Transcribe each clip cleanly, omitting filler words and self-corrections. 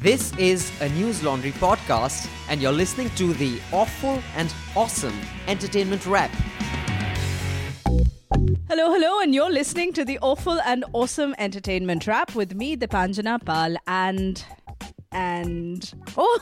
This is a News Laundry podcast, and you're listening to the awful and awesome entertainment wrap. Hello, hello, and you're listening to the awful and awesome entertainment wrap with me, Dipanjana Pal, and oh,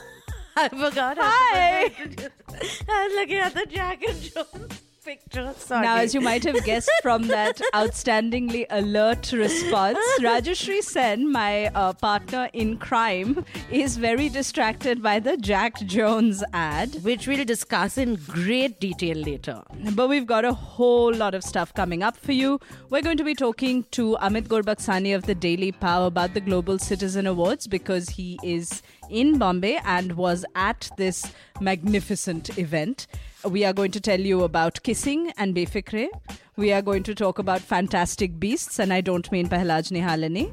I forgot. Hi. I was looking at the Jack Jones picture. Sorry. Now, as you might have guessed from that outstandingly alert response, Rajyasree Sen, my partner in crime, is very distracted by the Jack Jones ad, which we'll discuss in great detail later. But we've got a whole lot of stuff coming up for you. We're going to be talking to Amit Gurbaxani of the Daily Power about the Global Citizen Awards, because he is in Bombay and was at this magnificent event. We are going to tell you about Kissing and Befikre. We are going to talk about Fantastic Beasts, and I don't mean Pahlaj Nihalani.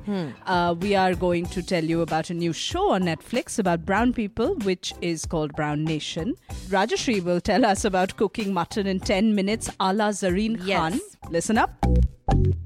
We are going to tell you about a new show on Netflix about brown people, which is called Brown Nation. Rajyasree will tell us about cooking mutton in 10 minutes a la Zarine Khan. Listen up.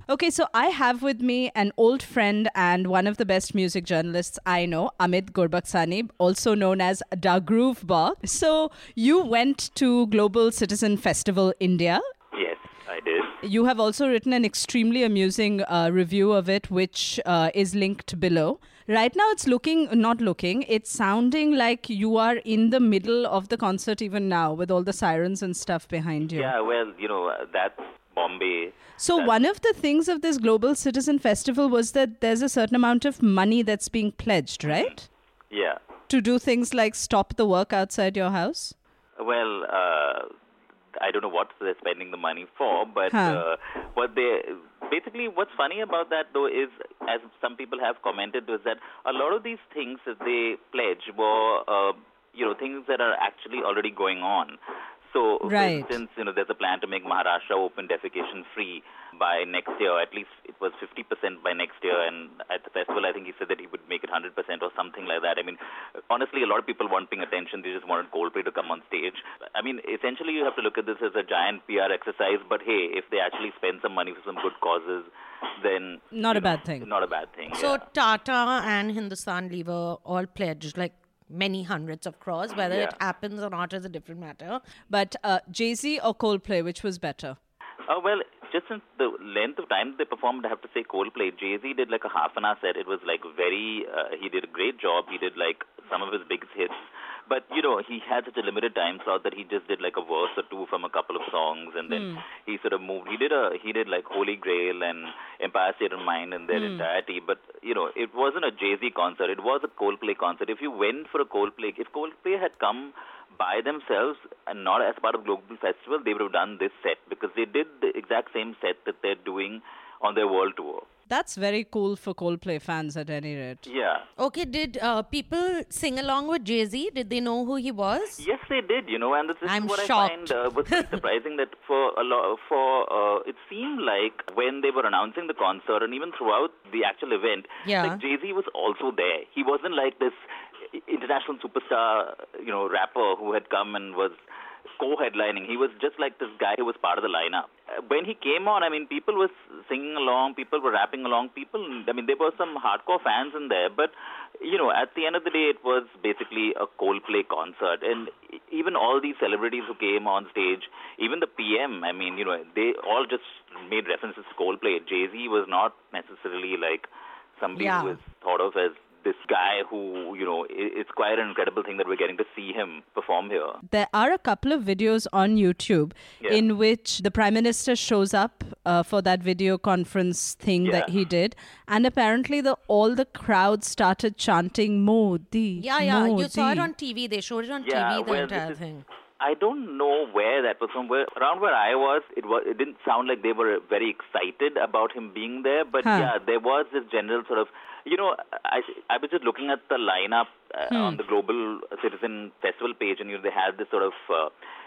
Okay, so I have with me an old friend and one of the best music journalists I know, Amit Gurbaxani, also known as Da Groove Ba. So you went to Global Citizen Festival India. Yes, I did. You have also written an extremely amusing review of it, which is linked below. Right now it's sounding like you are in the middle of the concert even now with all the sirens and stuff behind you. Yeah, well, you know, that's Bombay. So one of the things of this Global Citizen Festival was that there's a certain amount of money that's being pledged, right? Yeah. To do things like stop the work outside your house? Well, I don't know what they're spending the money for, but what's funny about that, though, is, as some people have commented, is that a lot of these things that they pledge were, things that are actually already going on. So, for instance, there's a plan to make Maharashtra open defecation free by next year. At least it was 50% by next year. And at the festival, I think he said that he would make it 100% or something like that. I mean, honestly, a lot of people weren't paying attention. They just wanted Coldplay to come on stage. I mean, essentially, you have to look at this as a giant PR exercise. But hey, if they actually spend some money for some good causes, then... Not a bad thing. So, yeah. Tata and Hindustan Lever all pledged, many hundreds of crores. Whether it happens or not is a different matter. But Jay-Z or Coldplay, which was better? Well, just since the length of time they performed, I have to say Coldplay. Jay-Z did a half an hour set. It was he did a great job. He did some of his biggest hits. But, he had such a limited time slot that he just did a verse or two from a couple of songs, and then he sort of moved. He did Holy Grail and Empire State of Mind in their entirety. But, it wasn't a Jay-Z concert. It was a Coldplay concert. If you went for a Coldplay, if Coldplay had come by themselves and not as part of Global Festival, they would have done this set, because they did the exact same set that they're doing on their world tour. That's very cool for Coldplay fans at any rate. Yeah. Okay, did people sing along with Jay-Z? Did they know who he was? Yes, they did, and this is what shocked. I find was surprising that it seemed like when they were announcing the concert and even throughout the actual event, Jay-Z was also there. He wasn't like this international superstar, rapper who had come and was co-headlining. He was just like this guy who was part of the lineup. When he came on, I mean, people were singing along, people were rapping along, there were some hardcore fans in there, but, at the end of the day, it was basically a Coldplay concert, and even all these celebrities who came on stage, even the PM, I mean, they all just made references to Coldplay. Jay-Z was not necessarily somebody who was thought of as this guy who, it's quite an incredible thing that we're getting to see him perform here. There are a couple of videos on YouTube in which the Prime Minister shows up for that video conference thing that he did. And apparently all the crowd started chanting Modi. Yeah. Modi. You saw it on TV. They showed it on TV, the entire thing. I don't know where that was from. Around where I was, it didn't sound like they were very excited about him being there. But there was this general sort of, I was just looking at the lineup on the Global Citizen Festival page, and they have this sort of,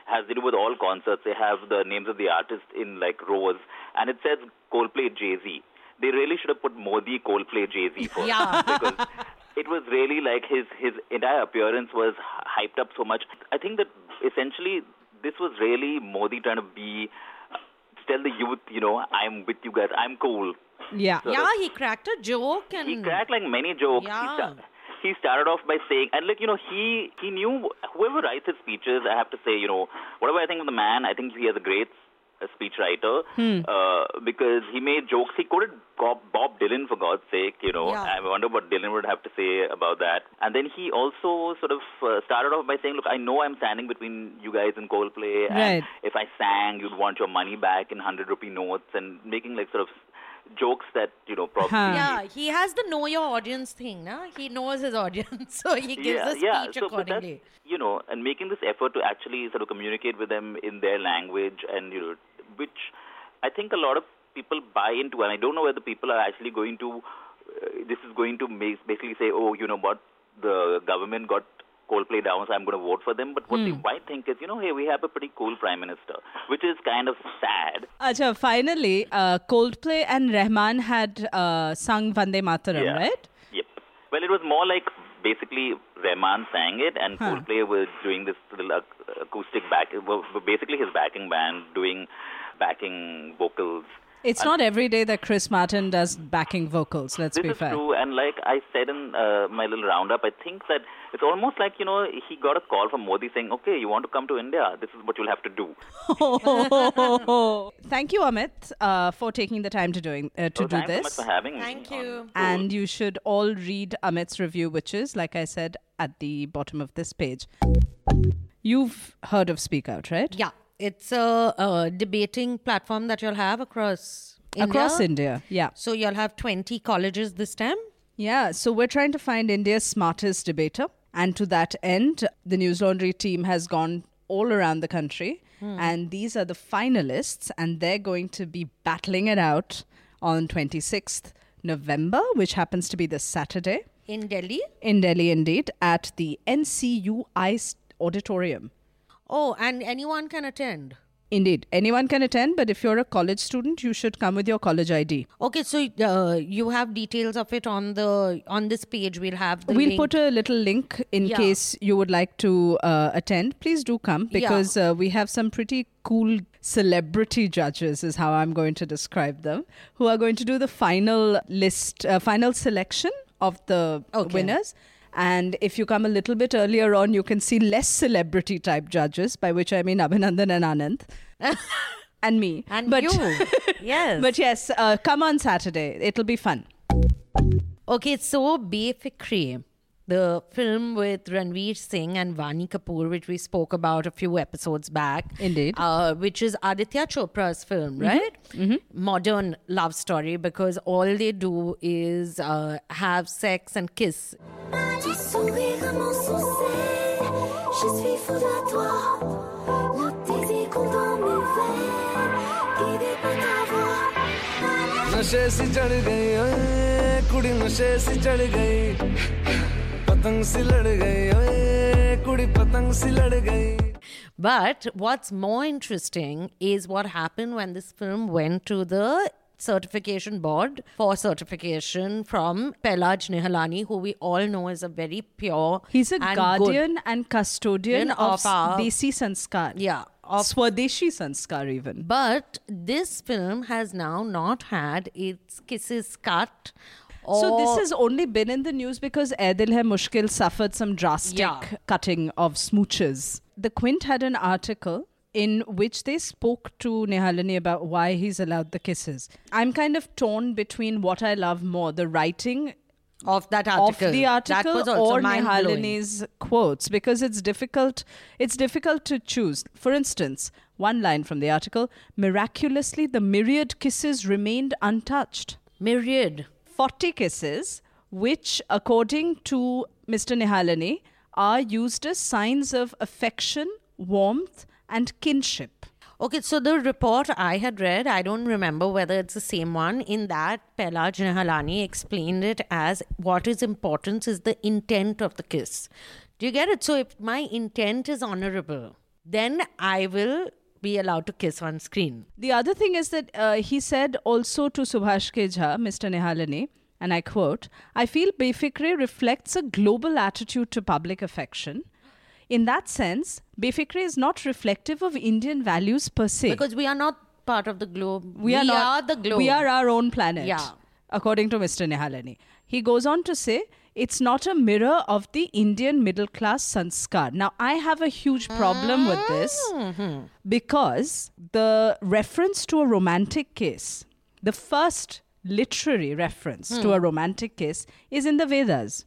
has to do with all concerts. They have the names of the artists in rows, and it says Coldplay, Jay-Z. They really should have put Modi, Coldplay, Jay-Z first. Yeah. Because it was really his entire appearance was hyped up so much. I think that essentially this was really Modi trying to tell the youth, I'm with you guys, I'm cool. Yeah, he cracked a joke. He cracked many jokes. Yeah. he started off by saying, and like, you know, he knew whoever writes his speeches, I have to say, you know, whatever I think of the man, I think he has a great speechwriter, because he made jokes. He quoted Bob Dylan, for God's sake, you know. Yeah. I wonder what Dylan would have to say about that. And then he also sort of started off by saying, look, I know I'm standing between you guys and Coldplay, and if I sang, you'd want your money back in 100 rupee notes, and making like sort of jokes that, you know, probably... Yeah, he has the know your audience thing, na? He knows his audience, so he gives a speech so accordingly. You know, and making this effort to actually sort of communicate with them in their language, and, you know, which I think a lot of people buy into, and I don't know whether people are actually going to... this is going to basically say, oh, you know what, the government got Coldplay down, so I'm going to vote for them. But what they might think is, you know, hey, we have a pretty cool prime minister, which is kind of sad. Achha, finally, Coldplay and Rahman had sung Vande Mataram, right? Yep. Well, it was more like basically Rahman sang it, and Coldplay was doing this little acoustic back, basically his backing band doing backing vocals. It's not every day that Chris Martin does backing vocals, let's be fair. This is true, and like I said in my little roundup, I think that it's almost like, you know, he got a call from Modi saying, okay, you want to come to India, this is what you'll have to do. Thank you, Amit, for taking the time to do this. Thank you so much for having me. Thank you. And you should all read Amit's review, which is, like I said, at the bottom of this page. You've heard of Speak Out, right? Yeah. It's a debating platform that you'll have across India. Across India, yeah. So you'll have 20 colleges this time? Yeah, so we're trying to find India's smartest debater. And to that end, the News Laundry team has gone all around the country. And these are the finalists. And they're going to be battling it out on 26th November, which happens to be this Saturday. In Delhi? In Delhi, indeed, at the NCUI Auditorium. Oh, and anyone can attend? Indeed, anyone can attend, but if you're a college student, you should come with your college ID. Okay, so you have details of it on this page. We'll have the link. We'll put a little link in case you would like to attend. Please do come, because we have some pretty cool celebrity judges, is how I'm going to describe them, who are going to do the final list, final selection of the winners. And if you come a little bit earlier on, you can see less celebrity-type judges, by which I mean Abhinandan and Anand. And me. And you. Yes. But yes, come on Saturday. It'll be fun. Okay, so Befikre, the film with Ranveer Singh and Vani Kapoor, which we spoke about a few episodes back. Indeed. Which is Aditya Chopra's film, right? Mm-hmm. Modern love story, because all they do is have sex and kiss. But what's more interesting is what happened when this film went to the certification board for certification from Pahlaj Nihalani, who we all know is a very pure... He's a guardian and custodian of our Desi Sanskar. Yeah. Of Swadeshi Sanskar even. But this film has now not had its kisses cut. So this has only been in the news because Ae Dil Hai Mushkil suffered some drastic cutting of smooches. The Quint had an article in which they spoke to Nihalani about why he's allowed the kisses. I'm kind of torn between what I love more, the writing of that article, or Nihalani's quotes, because it's difficult to choose. For instance, one line from the article, miraculously the myriad kisses remained untouched. Myriad. 40 kisses, which according to Mr. Nihalani, are used as signs of affection, warmth, and kinship. Okay, so the report I had read, I don't remember whether it's the same one, in that Pahlaj Nihalani explained it as what is important is the intent of the kiss. Do you get it? So if my intent is honorable, then I will be allowed to kiss on screen. The other thing is that he said also to Subhash K. Jha, Mr. Nihalani, and I quote, I feel Befikre reflects a global attitude to public affection. In that sense, Befikre is not reflective of Indian values per se. Because we are not part of the globe. We are the globe. We are our own planet, according to Mr. Nihalani. He goes on to say, It's not a mirror of the Indian middle class sanskar. Now, I have a huge problem with this because the reference to a romantic kiss, the first literary reference to a romantic kiss is in the Vedas.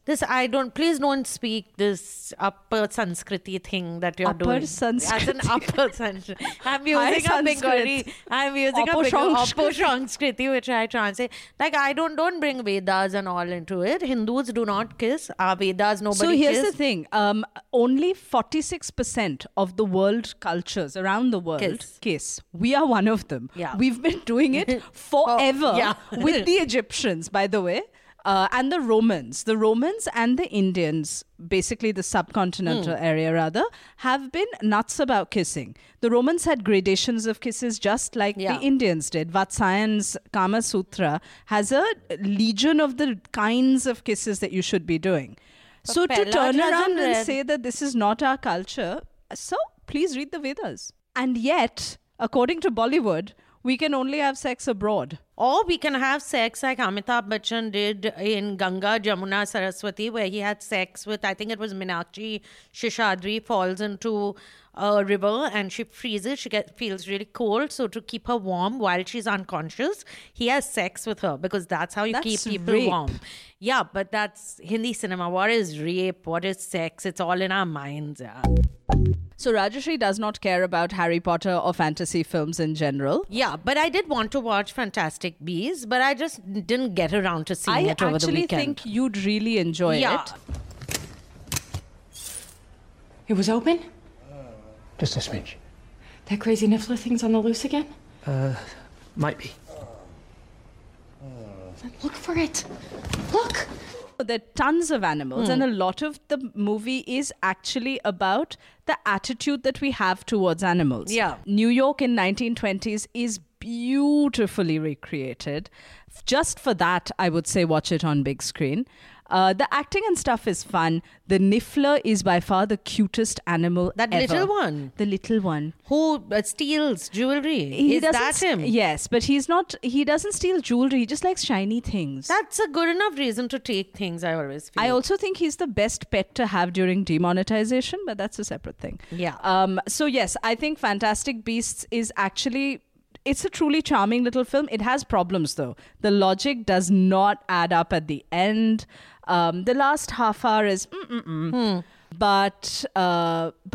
Please don't speak this upper Sanskriti thing that you're doing. Upper Sanskriti. As an upper Sanskriti. I'm using a Bengali. I'm using Oppo Sanskriti, which I translate. Like, I don't bring Vedas and all into it. Hindus do not kiss. Our Vedas, nobody kisses. So here's the thing. Only 46% of the world cultures around the world kiss. We are one of them. Yeah. We've been doing it forever. With the Egyptians, by the way, and the Romans. The Romans and the Indians, basically the subcontinental area rather, have been nuts about kissing. The Romans had gradations of kisses just like the Indians did. Vatsayan's Kama Sutra has a legion of the kinds of kisses that you should be doing. But so to turn around and say that this is not our culture, so please read the Vedas. And yet, according to Bollywood, we can only have sex abroad. Or we can have sex like Amitabh Bachchan did in Ganga, Jamuna, Saraswati, where he had sex with, I think it was Meenakshi Seshadri, falls into a river and she freezes. She feels really cold. So to keep her warm while she's unconscious, he has sex with her because that's how you keep people warm. Yeah, but that's Hindi cinema. What is rape? What is sex? It's all in our minds. Yeah. So Rajyasree does not care about Harry Potter or fantasy films in general. Yeah, but I did want to watch Fantastic Beasts, but I just didn't get around to seeing it over the weekend. I actually think you'd really enjoy it. It was open? Just a smidge. That crazy Niffler thing's on the loose again? Might be. Look for it. Look! There are tons of animals and a lot of the movie is actually about the attitude that we have towards animals. Yeah. New York in 1920s is beautifully recreated. Just for that, I would say watch it on big screen. The acting and stuff is fun. The Niffler is by far the cutest animal ever. That little one? The little one. Who steals jewelry. Is that him? Yes, but he doesn't steal jewelry. He just likes shiny things. That's a good enough reason to take things, I always feel. I also think he's the best pet to have during demonetization, but that's a separate thing. Yeah. So yes, I think Fantastic Beasts is actually... It's a truly charming little film. It has problems, though. The logic does not add up at the end. The last half hour is but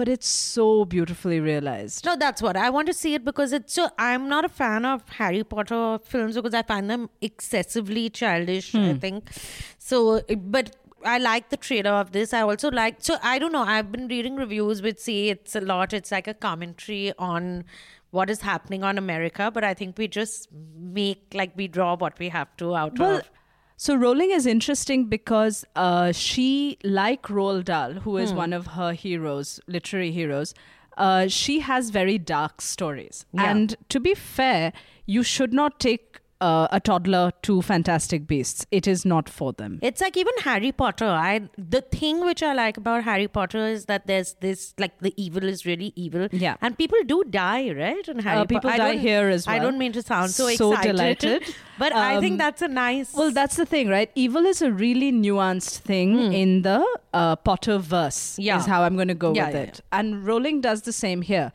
it's so beautifully realized. No, that's what I want to see it because I'm not a fan of Harry Potter films because I find them excessively childish, I think. So, but I like the trailer of this. I also like... So, I don't know. I've been reading reviews which say it's a lot. It's like a commentary on... what is happening on America, but I think we just we draw what we have to out of. So Rowling is interesting because she, like Roald Dahl, who is one of her heroes, literary heroes, she has very dark stories. Yeah. And to be fair, you should not take a toddler to Fantastic Beasts. It is not for them. It's like even Harry Potter. The thing which I like about Harry Potter is that there's this, like, the evil is really evil. Yeah. And people do die, right? And Harry people die here as well. I don't mean to sound so excited. So delighted. But I think that's a nice... Well, that's the thing, right? Evil is a really nuanced thing in the Potterverse is how I'm going to go with it. Yeah. And Rowling does the same here.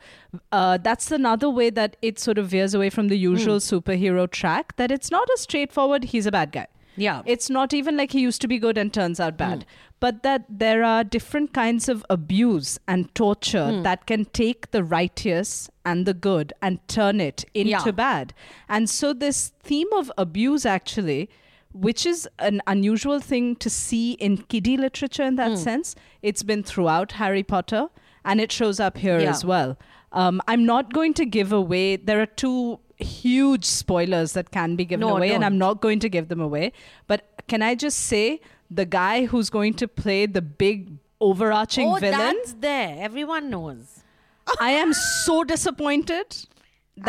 That's another way that it sort of veers away from the usual superhero track. That it's not a straightforward, he's a bad guy. Yeah. It's not even like he used to be good and turns out bad. But that there are different kinds of abuse and torture that can take the righteous and the good and turn it into bad. And so this theme of abuse actually, which is an unusual thing to see in kiddie literature in that sense, it's been throughout Harry Potter and it shows up here as well. I'm not going to give away, there are two... huge spoilers that can be given away, and I'm not going to give them away. But can I just say the guy who's going to play the big overarching villain? Oh, that's there. Everyone knows. I am so disappointed.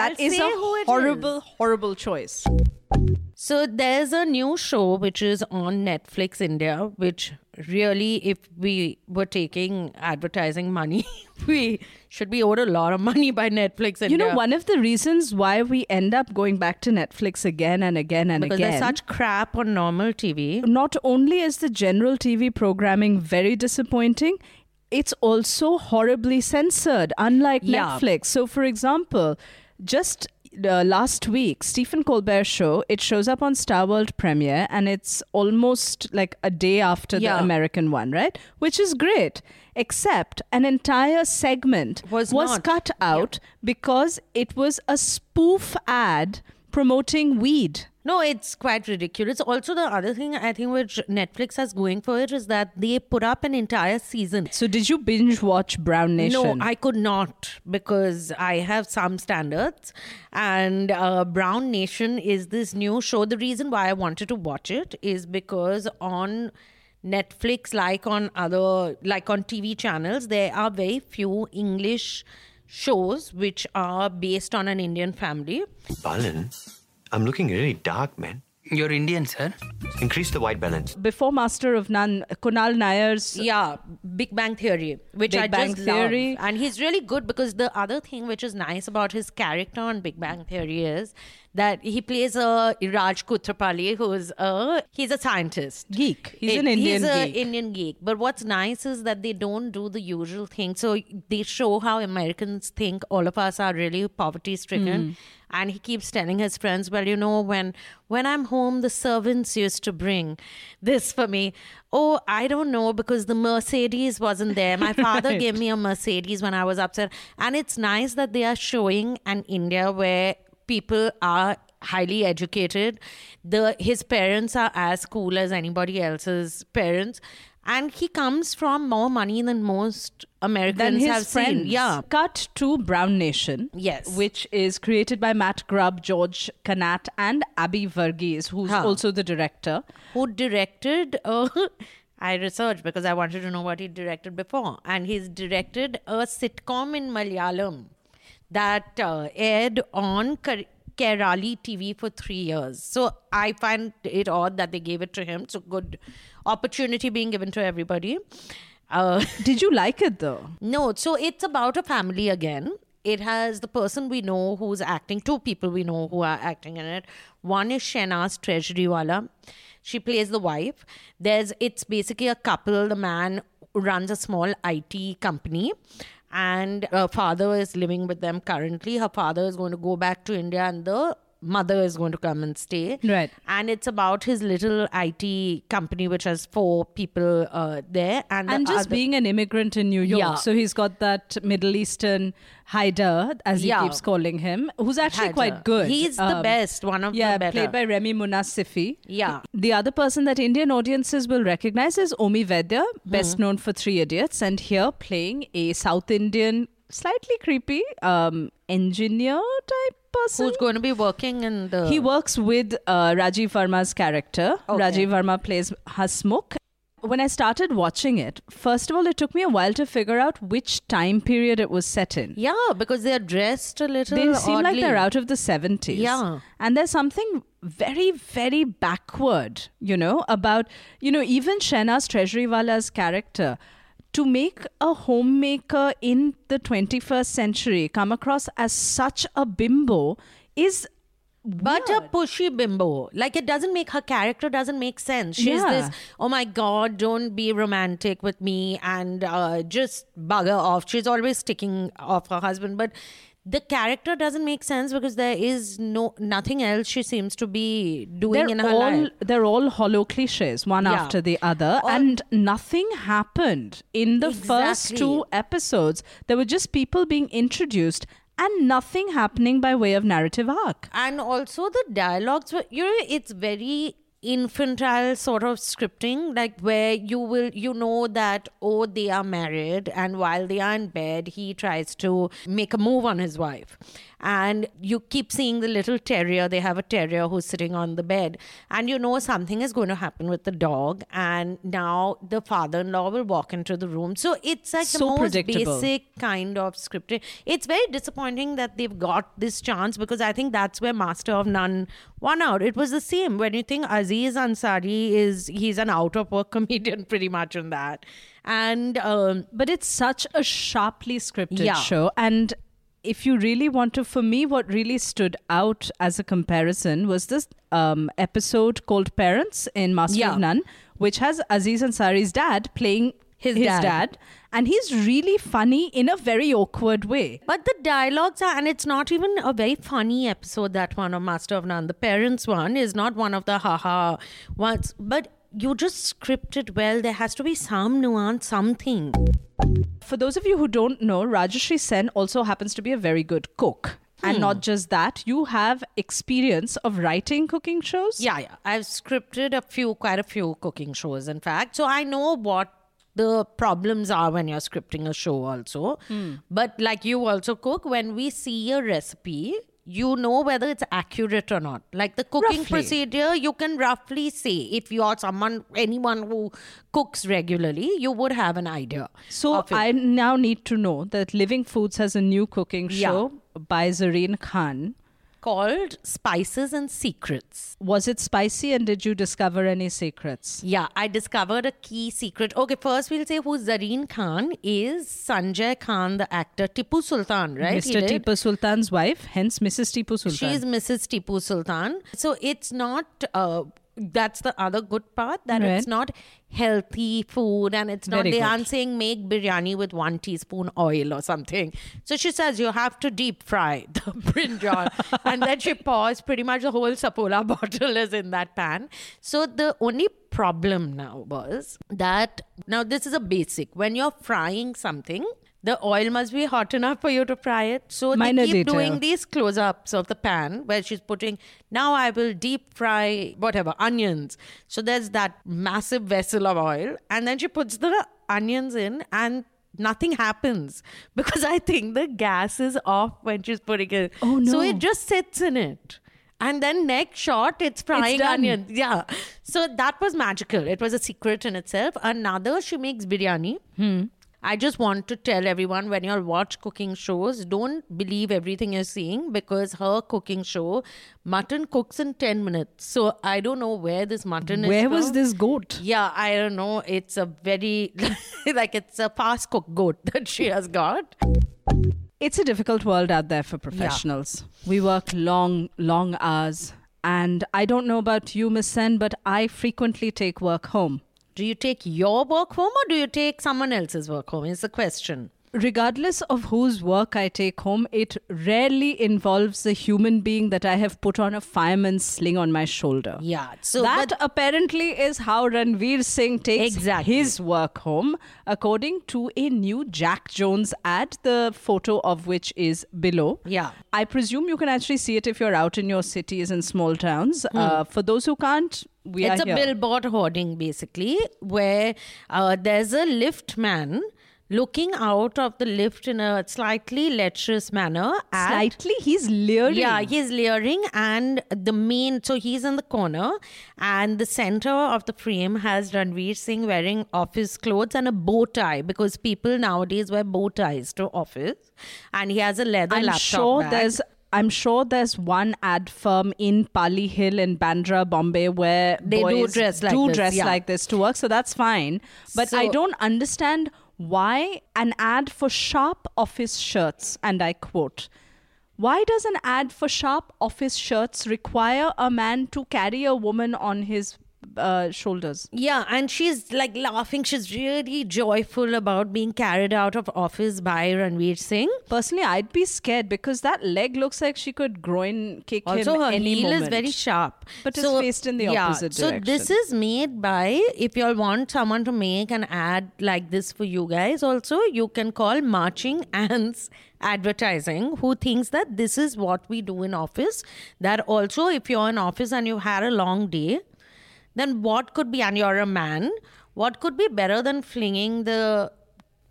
That is a horrible, horrible choice. So there's a new show which is on Netflix India, which really, if we were taking advertising money, we should be owed a lot of money by Netflix. And you know, one of the reasons why we end up going back to Netflix again and again and because again. Because there's such crap on normal TV. Not only is the general TV programming very disappointing, it's also horribly censored, unlike Netflix. So, for example, just... last week, Stephen Colbert's show, it shows up on Star World premiere and it's almost like a day after the American one, right? Which is great. Except an entire segment was cut out because it was a spoof ad promoting weed. No, it's quite ridiculous. Also, the other thing I think which Netflix has going for it is that they put up an entire season. So did you binge watch Brown Nation? No, I could not because I have some standards. And Brown Nation is this new show. The reason why I wanted to watch it is because on Netflix, like on TV channels, there are very few English shows which are based on an Indian family. Balan? I'm looking really dark, man. You're Indian, sir. Increase the white balance. Before Master of None, Kunal Nair's... Yeah, Big Bang Theory, which Big I Bang just Theory. Love. And he's really good because the other thing which is nice about his character on Big Bang Theory is that he plays Raj Kutrapali, he's a scientist. Geek. He's an Indian geek. But what's nice is that they don't do the usual thing. So they show how Americans think all of us are really poverty-stricken. Mm. And he keeps telling his friends, well, you know, when I'm home, the servants used to bring this for me. Oh, I don't know, because the Mercedes wasn't there. My father right. gave me a Mercedes when I was upset. And it's nice that they are showing an India where people are highly educated. His parents are as cool as anybody else's parents. And he comes from more money than most Americans have friends. Seen. Yeah. Cut to Brown Nation. Yes. Which is created by Matt Grubb, George Kanat and Abby Varghese, who's also the director. Who directed... I researched because I wanted to know what he directed before. And he's directed a sitcom in Malayalam that aired on... Kerala TV for 3 years. So I find it odd that they gave it to him. So good opportunity being given to everybody. Did you like it though? No. So it's about a family again. It has the person we know who's acting, two people we know who are acting in it. One is Shehnaz Treasuryawala. She plays the wife. It's basically a couple. The man runs a small IT company. And her father is living with them currently. Her father is going to go back to India and the mother is going to come and stay. Right. And it's about his little IT company, which has 4 people there. And just being an immigrant in New York. Yeah. So he's got that Middle Eastern hider, as he keeps calling him, who's actually quite good. He's the best, one of the better. Played by Remy Munasifi. Yeah. The other person that Indian audiences will recognize is Omi Vaidya, best known for Three Idiots, and here playing a South Indian, slightly creepy engineer type person. Who's going to be working in the... He works with Rajiv Varma's character. Okay. Rajiv Varma plays Hasmukh. When I started watching it, first of all, it took me a while to figure out which time period it was set in. Yeah, because they're dressed a little oddly. They seem like they're out of the 70s. Yeah. And there's something very, very backward, about... even Shehnaz Treasuryawala's character... To make a homemaker in the 21st century come across as such a bimbo is weird. But a pushy bimbo. Like, her character doesn't make sense. She's this, oh my God, don't be romantic with me and just bugger off. She's always ticking off her husband. But the character doesn't make sense because there is nothing else she seems to be doing in her life. They're all hollow cliches, one after the other. And nothing happened in the first 2 episodes. There were just people being introduced and nothing happening by way of narrative arc. And also the dialogues were, it's very... infantile sort of scripting, like where you will that they are married and while they are in bed he tries to make a move on his wife and you keep seeing the little terrier. They have a terrier who's sitting on the bed, and you know something is going to happen with the dog, and now the father-in-law will walk into the room. So it's like so the most basic kind of scripting. It's very disappointing that they've got this chance, because I think that's where Master of None won out. It was the same. When you think Aziz Ansari he's an out-of-work comedian pretty much in that. And but it's such a sharply scripted show. And if you really want to, for me, what really stood out as a comparison was this episode called Parents in Master of None, which has Aziz Ansari's dad playing his dad. And he's really funny in a very awkward way. But the dialogues are, and it's not even a very funny episode, that one of Master of None. The Parents one is not one of the haha ones, but you just script it well. There has to be some nuance, something. For those of you who don't know, Rajyasree Sen also happens to be a very good cook. And not just that, you have experience of writing cooking shows. Yeah. I've scripted quite a few cooking shows, in fact. So I know what the problems are when you're scripting a show also. But like you also cook, when we see a recipe, you know whether it's accurate or not. Like the cooking procedure, you can roughly say. If you're anyone who cooks regularly, you would have an idea. So I now need to know that Living Foods has a new cooking show by Zarine Khan called Spices and Secrets. Was it spicy, and did you discover any secrets? Yeah, I discovered a key secret. Okay, first we'll say who Zarine Khan is. Sanjay Khan, the actor, Tipu Sultan, right? Mr. Tipu Sultan's wife, hence Mrs. Tipu Sultan. She's Mrs. Tipu Sultan. So it's not... that's the other good part, that it's not healthy food, and it's not, they aren't saying make biryani with 1 teaspoon oil or something. So she says you have to deep fry the brinjal, and then she pours pretty much the whole Sapola bottle is in that pan. So the only problem now was that, now this is a basic, when you're frying something, the oil must be hot enough for you to fry it. So they keep doing these close-ups of the pan where she's putting, now I will deep fry whatever, onions. So there's that massive vessel of oil, and then she puts the onions in, and nothing happens because I think the gas is off when she's putting it. Oh no! So it just sits in it. And then next shot, it's frying onions. Yeah. So that was magical. It was a secret in itself. Another, she makes biryani. I just want to tell everyone, when you watch cooking shows, don't believe everything you're seeing, because her cooking show, mutton cooks in 10 minutes. So I don't know where this mutton is from. Where was this goat? Yeah, I don't know. It's a very, like it's a fast cooked goat that she has got. It's a difficult world out there for professionals. Yeah. We work long, long hours. And I don't know about you, Ms. Sen, but I frequently take work home. Do you take your work home, or do you take someone else's work home? Is the question. Regardless of whose work I take home, it rarely involves a human being that I have put on a fireman's sling on my shoulder. Yeah. So that apparently is how Ranveer Singh takes his work home, according to a new Jack Jones ad, the photo of which is below. Yeah. I presume you can actually see it if you're out in your cities and small towns. For those who can't, it's a billboard hoarding, basically, where there's a lift man looking out of the lift in a slightly lecherous manner. Slightly? He's leering. Yeah, he's leering. And so he's in the corner, and the center of the frame has Ranveer Singh wearing office clothes and a bow tie, because people nowadays wear bow ties to office. And he has a leather laptop bag. I'm sure there's one ad firm in Pali Hill in Bandra, Bombay, where they boys do dress like this to work. So that's fine. But I don't understand why an ad for sharp office shirts, and I quote, why does an ad for sharp office shirts require a man to carry a woman on his shoulders? Yeah, and she's like laughing. She's really joyful about being carried out of office by Ranveer Singh. Personally, I'd be scared, because that leg looks like she could groin kick him any moment. Also, her heel is very sharp. But it's faced in the opposite direction. So this is made by, if you all want someone to make an ad like this for you guys also, you can call Marching Ants Advertising, who thinks that this is what we do in office. That also, if you're in office and you've had a long day, then what could be, and you're a man, what could be better than flinging the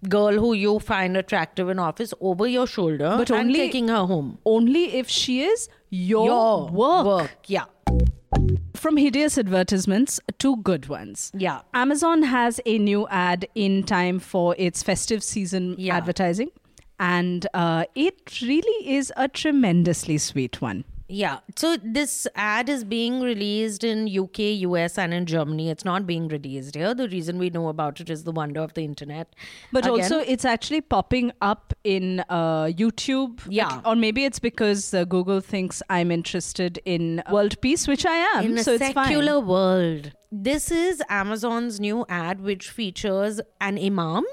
girl who you find attractive in office over your shoulder, but only taking her home. Only if she is your work. Yeah. From hideous advertisements to good ones. Yeah. Amazon has a new ad in time for its festive season advertising. And it really is a tremendously sweet one. Yeah. So this ad is being released in UK, US and in Germany. It's not being released here. The reason we know about it is the wonder of the internet. But also it's actually popping up in YouTube. Yeah. Or maybe it's because Google thinks I'm interested in world peace, which I am. In a secular world. This is Amazon's new ad, which features an imam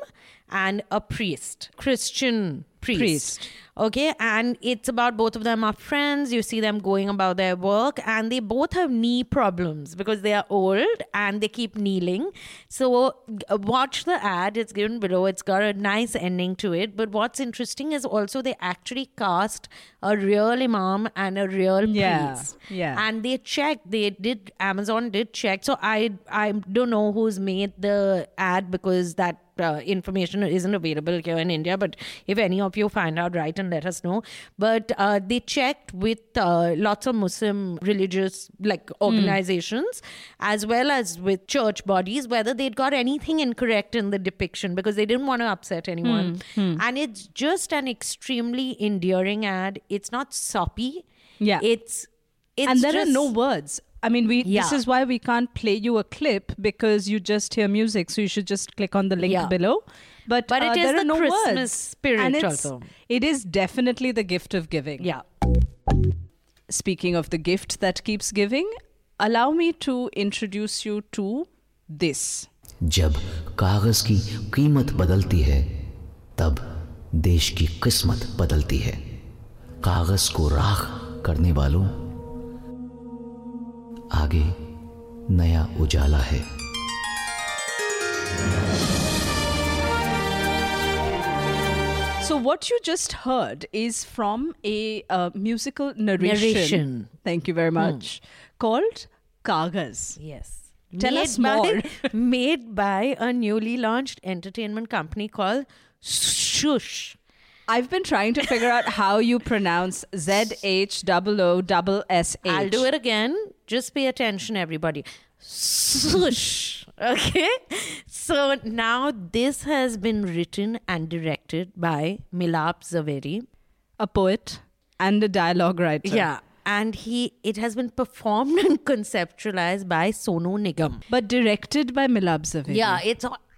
and a priest, Christian priest. Okay, and it's about both of them are friends. You see them going about their work, and they both have knee problems because they are old and they keep kneeling. So watch the ad, it's given below. It's got a nice ending to it. But what's interesting is also they actually cast a real imam and a real priest. Yeah. And they checked. Amazon did check. So I don't know who's made the ad, because that information isn't available here in India, but if any of you find out, write and let us know. But they checked with lots of Muslim religious organizations as well as with church bodies whether they'd got anything incorrect in the depiction, because they didn't want to upset anyone. And it's just an extremely endearing ad. It's not soppy. Yeah. It's and there are no words. I mean, this is why we can't play you a clip, because you just hear music. So you should just click on the link below. But it is there the are no Christmas words. Spirit and also. It is definitely the gift of giving. Yeah. Speaking of the gift that keeps giving, allow me to introduce you to this. Jab kagaz ki qeemat badalti hai, tab desh ki qismat badalti hai. Kagaz ko raakh karne walon आगे नया उजाला है. So what you just heard is from a musical narration. Thank you very much. Called Kagaz. Yes. Tell us more. Made by a newly launched entertainment company called Zhoosh. I've been trying to figure out how you pronounce ZHOOSSH. I'll do it again. Just pay attention, everybody. Zhoosh. Okay? So now this has been written and directed by Milap Zaveri. A poet and a dialogue writer. Yeah. And it has been performed and conceptualized by Sonu Nigam. But directed by Milap Zaveri. Yeah,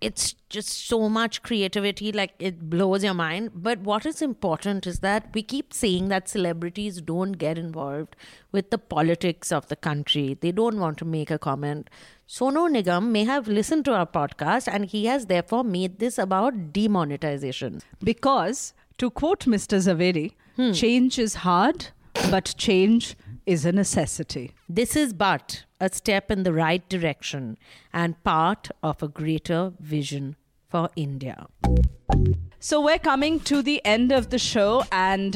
it's just so much creativity, it blows your mind. But what is important is that we keep saying that celebrities don't get involved with the politics of the country. They don't want to make a comment. Sonu Nigam may have listened to our podcast and he has therefore made this about demonetization. Because, to quote Mr. Zaveri, change is hard, but change is a necessity. This is but a step in the right direction and part of a greater vision for India. So we're coming to the end of the show, and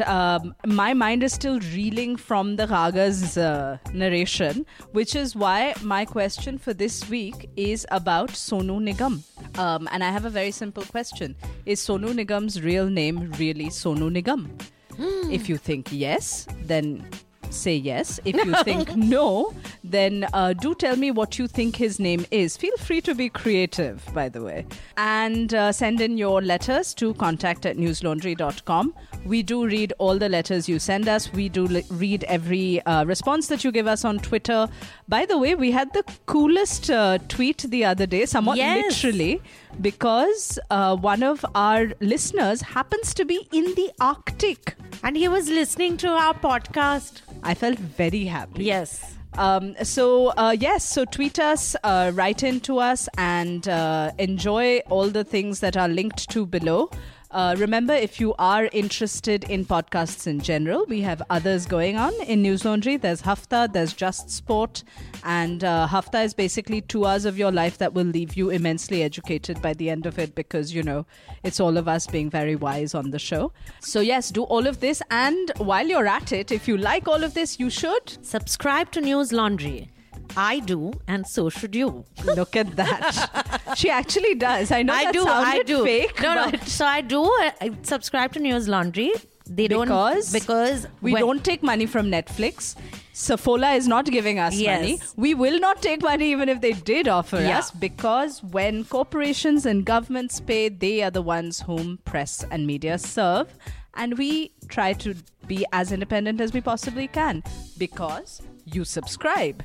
my mind is still reeling from the Kagaz narration, which is why my question for this week is about Sonu Nigam. And I have a very simple question. Is Sonu Nigam's real name really Sonu Nigam? If you think yes, then say yes. If you think no, then do tell me what you think his name is. Feel free to be creative, by the way. And send in your letters to contact@newslaundry.com. We do read all the letters you send us. We do read every response that you give us on Twitter. By the way, we had the coolest tweet the other day, somewhat literally, because one of our listeners happens to be in the Arctic. And he was listening to our podcast. I felt very happy. Yes. So tweet us, write in to us, and enjoy all the things that are linked to below. Remember, if you are interested in podcasts in general, we have others going on in News Laundry. There's Hafta, there's Just Sport, and Hafta is basically 2 hours of your life that will leave you immensely educated by the end of it, because, it's all of us being very wise on the show. So yes, do all of this, and while you're at it, if you like all of this, you should subscribe to News Laundry. I do, and so should you. Look at that. She actually does. I know I that do, sounded I do. Fake. No. So I do subscribe to News Laundry. Because we don't take money from Netflix. Saffola is not giving us money. We will not take money even if they did offer us, because when corporations and governments pay, they are the ones whom press and media serve. And we try to be as independent as we possibly can because you subscribe.